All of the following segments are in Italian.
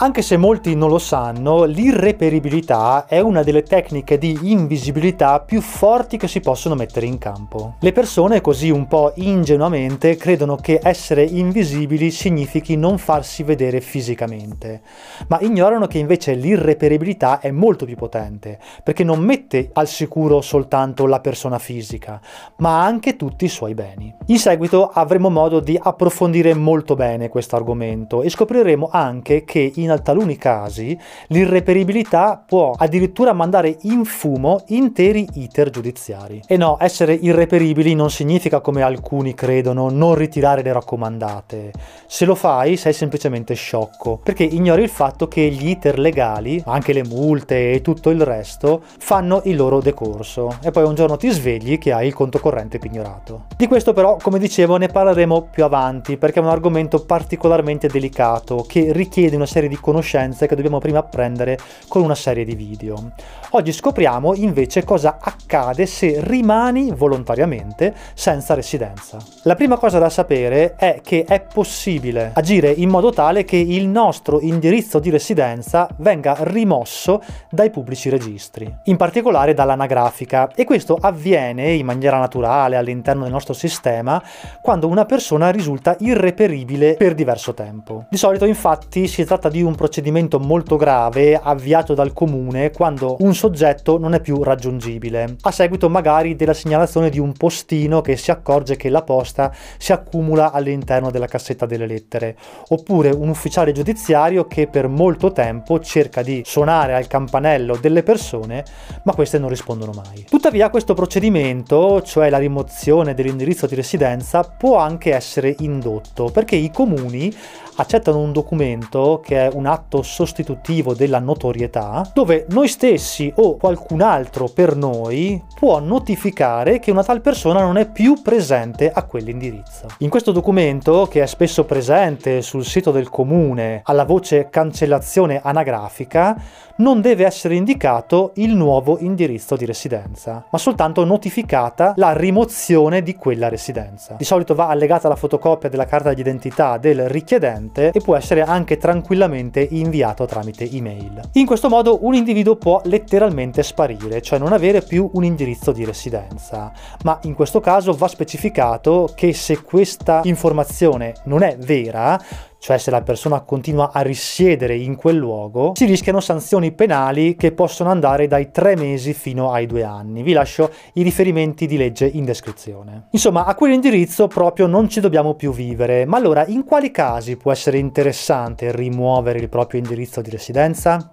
Anche se molti non lo sanno, l'irreperibilità è una delle tecniche di invisibilità più forti che si possono mettere in campo. Le persone così un po' ingenuamente credono che essere invisibili significhi non farsi vedere fisicamente, ma ignorano che invece l'irreperibilità è molto più potente, perché non mette al sicuro soltanto la persona fisica, ma anche tutti i suoi beni. In seguito avremo modo di approfondire molto bene questo argomento e scopriremo anche che in alcuni casi l'irreperibilità può addirittura mandare in fumo interi iter giudiziari. E no, essere irreperibili non significa, come alcuni credono, non ritirare le raccomandate. Se lo fai sei semplicemente sciocco, perché ignori il fatto che gli iter legali, anche le multe e tutto il resto, fanno il loro decorso e poi un giorno ti svegli che hai il conto corrente pignorato. Di questo però, come dicevo, ne parleremo più avanti, perché è un argomento particolarmente delicato che richiede una serie di conoscenze che dobbiamo prima apprendere con una serie di video. Oggi scopriamo invece cosa accade se rimani volontariamente senza residenza. La prima cosa da sapere è che è possibile agire in modo tale che il nostro indirizzo di residenza venga rimosso dai pubblici registri, in particolare dall'anagrafica, e questo avviene in maniera naturale all'interno del nostro sistema quando una persona risulta irreperibile per diverso tempo. Di solito infatti si tratta di un procedimento molto grave avviato dal comune quando un soggetto non è più raggiungibile, a seguito magari della segnalazione di un postino che si accorge che la posta si accumula all'interno della cassetta delle lettere, oppure un ufficiale giudiziario che per molto tempo cerca di suonare al campanello delle persone ma queste non rispondono mai. Tuttavia questo procedimento, cioè la rimozione dell'indirizzo di residenza, può anche essere indotto perché i comuni accettano un documento che è un atto sostitutivo della notorietà, dove noi stessi o qualcun altro per noi può notificare che una tal persona non è più presente a quell'indirizzo. In questo documento, che è spesso presente sul sito del comune alla voce cancellazione anagrafica, non deve essere indicato il nuovo indirizzo di residenza, ma soltanto notificata la rimozione di quella residenza. Di solito va allegata la fotocopia della carta d'identità del richiedente e può essere anche tranquillamente inviato tramite email. In questo modo un individuo può letteralmente sparire, cioè non avere più un indirizzo di residenza, ma in questo caso va specificato che se questa informazione non è vera, cioè se la persona continua a risiedere in quel luogo, si rischiano sanzioni penali che possono andare dai 3 mesi fino ai 2 anni. Vi lascio i riferimenti di legge in descrizione. Insomma, a quell'indirizzo proprio non ci dobbiamo più vivere. Ma allora, in quali casi può essere interessante rimuovere il proprio indirizzo di residenza?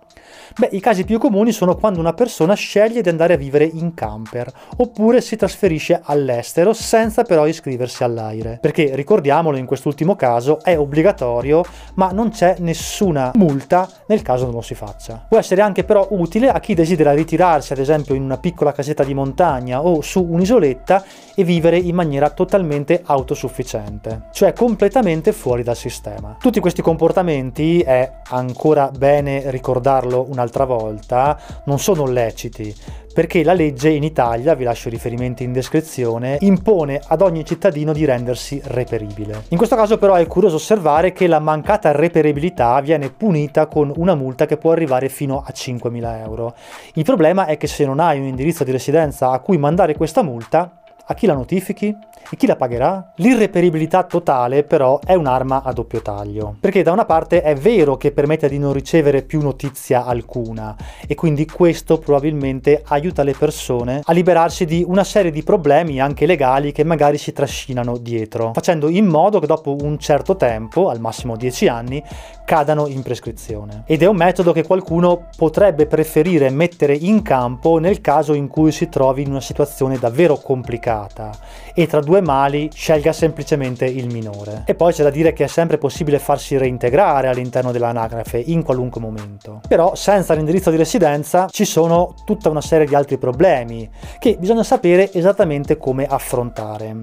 Beh, i casi più comuni sono quando una persona sceglie di andare a vivere in camper, oppure si trasferisce all'estero senza però iscriversi all'AIRE, perché, ricordiamolo, in quest'ultimo caso è obbligatorio ma non c'è nessuna multa nel caso non lo si faccia. Può essere anche però utile a chi desidera ritirarsi, ad esempio, in una piccola casetta di montagna o su un'isoletta e vivere in maniera totalmente autosufficiente, cioè completamente fuori dal sistema. Tutti questi comportamenti, è ancora bene ricordarlo un'altra volta, non sono leciti, perché la legge in Italia, vi lascio i riferimenti in descrizione, impone ad ogni cittadino di rendersi reperibile. In questo caso però è curioso osservare che la mancata reperibilità viene punita con una multa che può arrivare fino a 5.000 euro. Il problema è che se non hai un indirizzo di residenza a cui mandare questa multa, a chi la notifichi? E chi la pagherà? L'irreperibilità totale però è un'arma a doppio taglio, perché da una parte è vero che permette di non ricevere più notizia alcuna e quindi questo probabilmente aiuta le persone a liberarsi di una serie di problemi anche legali che magari si trascinano dietro, facendo in modo che dopo un certo tempo, al massimo 10 anni, cadano in prescrizione. Ed è un metodo che qualcuno potrebbe preferire mettere in campo nel caso in cui si trovi in una situazione davvero complicata e tra due mali scelga semplicemente il minore. E poi c'è da dire che è sempre possibile farsi reintegrare all'interno dell'anagrafe in qualunque momento. Però senza l'indirizzo di residenza ci sono tutta una serie di altri problemi che bisogna sapere esattamente come affrontare.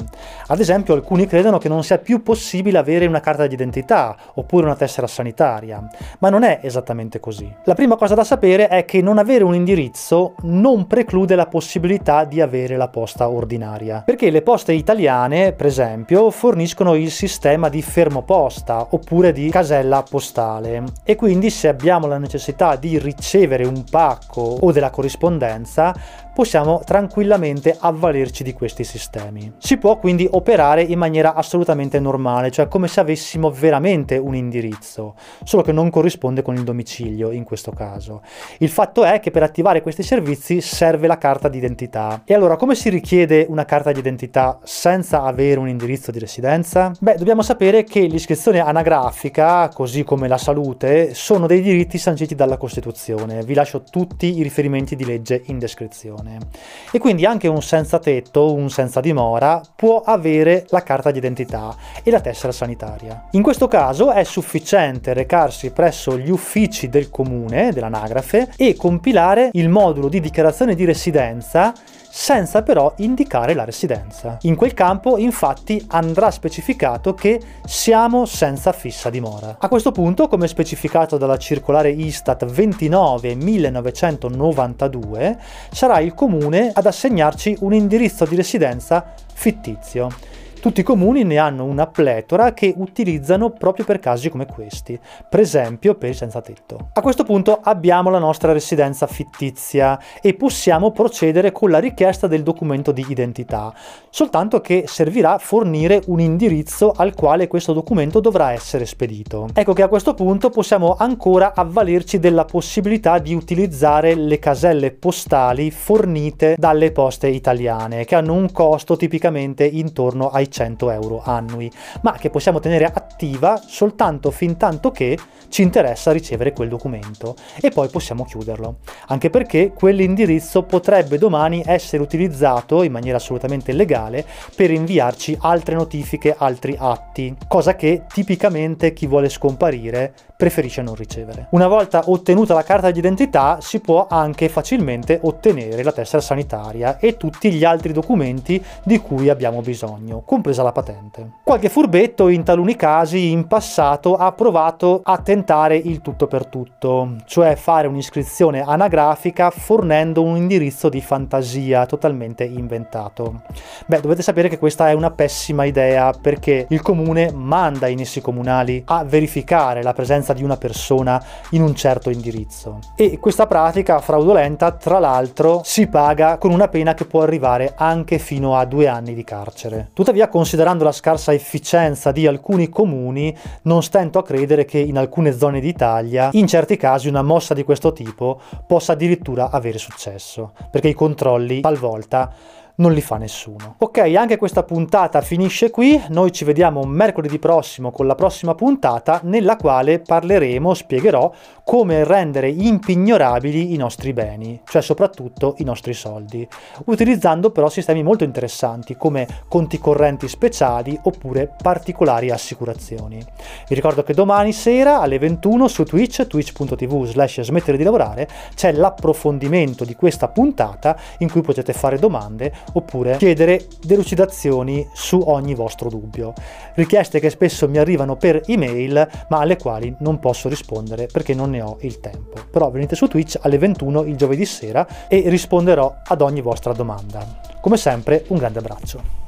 Ad esempio, alcuni credono che non sia più possibile avere una carta d'identità oppure una tessera sanitaria, ma non è esattamente così. La prima cosa da sapere è che non avere un indirizzo non preclude la possibilità di avere la posta ordinaria. bancaria, perché le poste italiane, per esempio, forniscono il sistema di fermoposta oppure di casella postale, e quindi se abbiamo la necessità di ricevere un pacco o della corrispondenza possiamo tranquillamente avvalerci di questi sistemi. Si può quindi operare in maniera assolutamente normale, cioè come se avessimo veramente un indirizzo, solo che non corrisponde con il domicilio in questo caso. Il fatto è che per attivare questi servizi serve la carta d'identità. E allora come si richiede una carta d'identità senza avere un indirizzo di residenza? Beh, dobbiamo sapere che l'iscrizione anagrafica, così come la salute, sono dei diritti sanciti dalla Costituzione. Vi lascio tutti i riferimenti di legge in descrizione. E quindi anche un senza tetto, un senza dimora, può avere la carta d'identità e la tessera sanitaria. In questo caso è sufficiente recarsi presso gli uffici del comune, dell'anagrafe, e compilare il modulo di dichiarazione di residenza senza però indicare la residenza. In quel campo infatti andrà specificato che siamo senza fissa dimora. A questo punto, come specificato dalla circolare Istat 29/1992, sarà il comune ad assegnarci un indirizzo di residenza fittizio. Tutti i comuni ne hanno una pletora che utilizzano proprio per casi come questi, per esempio per il senzatetto. A questo punto abbiamo la nostra residenza fittizia e possiamo procedere con la richiesta del documento di identità, soltanto che servirà fornire un indirizzo al quale questo documento dovrà essere spedito. Ecco che a questo punto possiamo ancora avvalerci della possibilità di utilizzare le caselle postali fornite dalle poste italiane, che hanno un costo tipicamente intorno ai 100 euro annui, ma che possiamo tenere attiva soltanto fin tanto che ci interessa ricevere quel documento, e poi possiamo chiuderlo, anche perché quell'indirizzo potrebbe domani essere utilizzato in maniera assolutamente legale per inviarci altre notifiche, altri atti, cosa che tipicamente chi vuole scomparire preferisce non ricevere. Una volta ottenuta la carta d'identità si può anche facilmente ottenere la tessera sanitaria e tutti gli altri documenti di cui abbiamo bisogno, compresa la patente. Qualche furbetto in taluni casi in passato ha provato a tentare il tutto per tutto, cioè fare un'iscrizione anagrafica fornendo un indirizzo di fantasia totalmente inventato. Beh, dovete sapere che questa è una pessima idea, perché il comune manda i nissi comunali a verificare la presenza di una persona in un certo indirizzo, e questa pratica fraudolenta tra l'altro si paga con una pena che può arrivare anche fino a 2 anni di carcere. Tuttavia, considerando la scarsa efficienza di alcuni comuni, non stento a credere che in alcune zone d'Italia, in certi casi, una mossa di questo tipo possa addirittura avere successo, perché i controlli talvolta non li fa nessuno. Ok, anche questa puntata finisce qui. Noi ci vediamo mercoledì prossimo con la prossima puntata, nella quale parleremo, spiegherò come rendere impignorabili i nostri beni, cioè soprattutto i nostri soldi, utilizzando però sistemi molto interessanti come conti correnti speciali oppure particolari assicurazioni. Vi ricordo che domani sera alle 21 su Twitch, twitch.tv/smetteredilavorare, c'è l'approfondimento di questa puntata in cui potete fare domande oppure chiedere delucidazioni su ogni vostro dubbio. Richieste che spesso mi arrivano per email, ma alle quali non posso rispondere perché non ne ho il tempo. Però venite su Twitch alle 21 il giovedì sera e risponderò ad ogni vostra domanda. Come sempre, un grande abbraccio.